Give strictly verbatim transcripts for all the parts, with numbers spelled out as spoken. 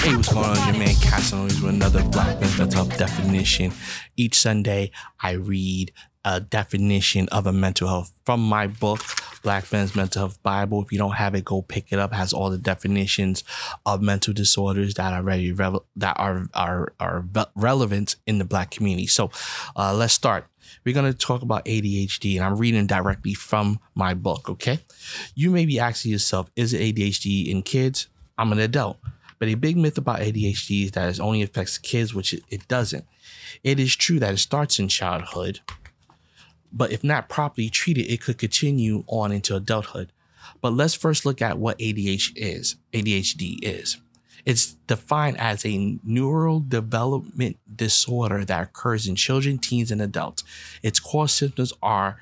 Hey, what's going on? It's your man Kassel with another Black Men's Mental Health Definition. Each Sunday, I read a definition of a mental health from my book, Black Men's Mental Health Bible. If you don't have it, go pick it up. It has all the definitions of mental disorders that are already re- that are are are re- relevant in the Black community. So, uh, let's start. We're going to talk about A D H D, and I'm reading directly from my book. Okay, you may be asking yourself, is it A D H D in kids? I'm an adult. But a big myth about A D H D is that it only affects kids, which it doesn't. It is true that it starts in childhood, but if not properly treated, it could continue on into adulthood. But let's first look at what A D H D is. A D H D is. It's defined as a neural development disorder that occurs in children, teens, and adults. Its core symptoms are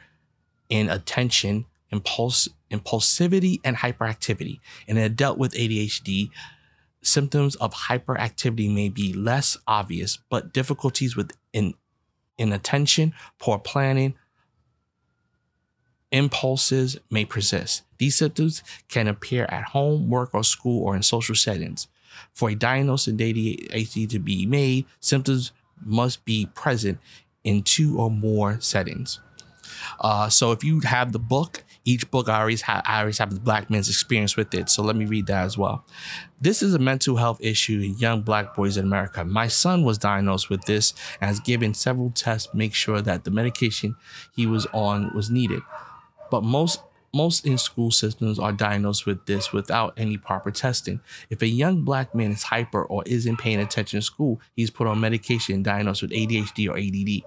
inattention, impulse, impulsivity, and hyperactivity. In an adult with A D H D, symptoms of hyperactivity may be less obvious, but difficulties with in, inattention, poor planning, impulses may persist. These symptoms can appear at home, work, or school, or in social settings. For a diagnosis of A D H D to be made, symptoms must be present in two or more settings. Uh, so if you have the book, each book I always, ha- I always have the Black man's experience with it. So let me read that as well. This is a mental health issue in young Black boys in America. My son was diagnosed with this and has given several tests to make sure that the medication he was on was needed. But most most in school systems are diagnosed with this without any proper testing. If a young Black man is hyper or isn't paying attention in school, he's put on medication and diagnosed with A D H D or A D D.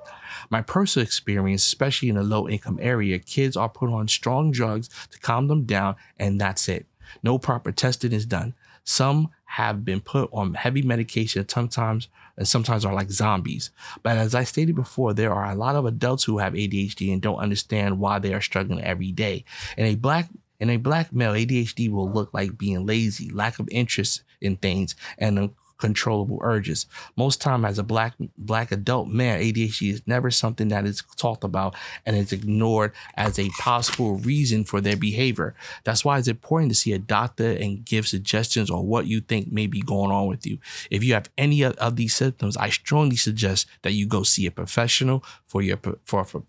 My personal experience, especially in a low-income area, kids are put on strong drugs to calm them down, and that's it. No proper testing is done. Some have been put on heavy medication sometimes and sometimes are like zombies. But as I stated before, there are a lot of adults who have A D H D and don't understand why they are struggling every day. In a black in a black male, A D H D will look like being lazy, lack of interest in things, and uncontrollable urges. Most time as a black black adult man, A D H D is never something that is talked about and is ignored as a possible reason for their behavior. That's why it's important to see a doctor and give suggestions on what you think may be going on with you. If you have any of these symptoms, I strongly suggest that you go see a professional for your for for,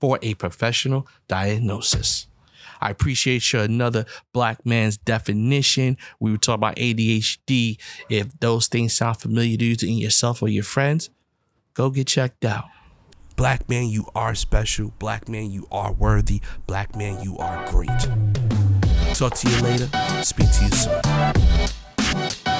for a professional diagnosis. I appreciate you. Another Black Man's Definition. We were talking about A D H D. If those things sound familiar to you, to yourself or your friends, go get checked out. Black man, you are special. Black man, you are worthy. Black man, you are great. Talk to you later. Speak to you soon.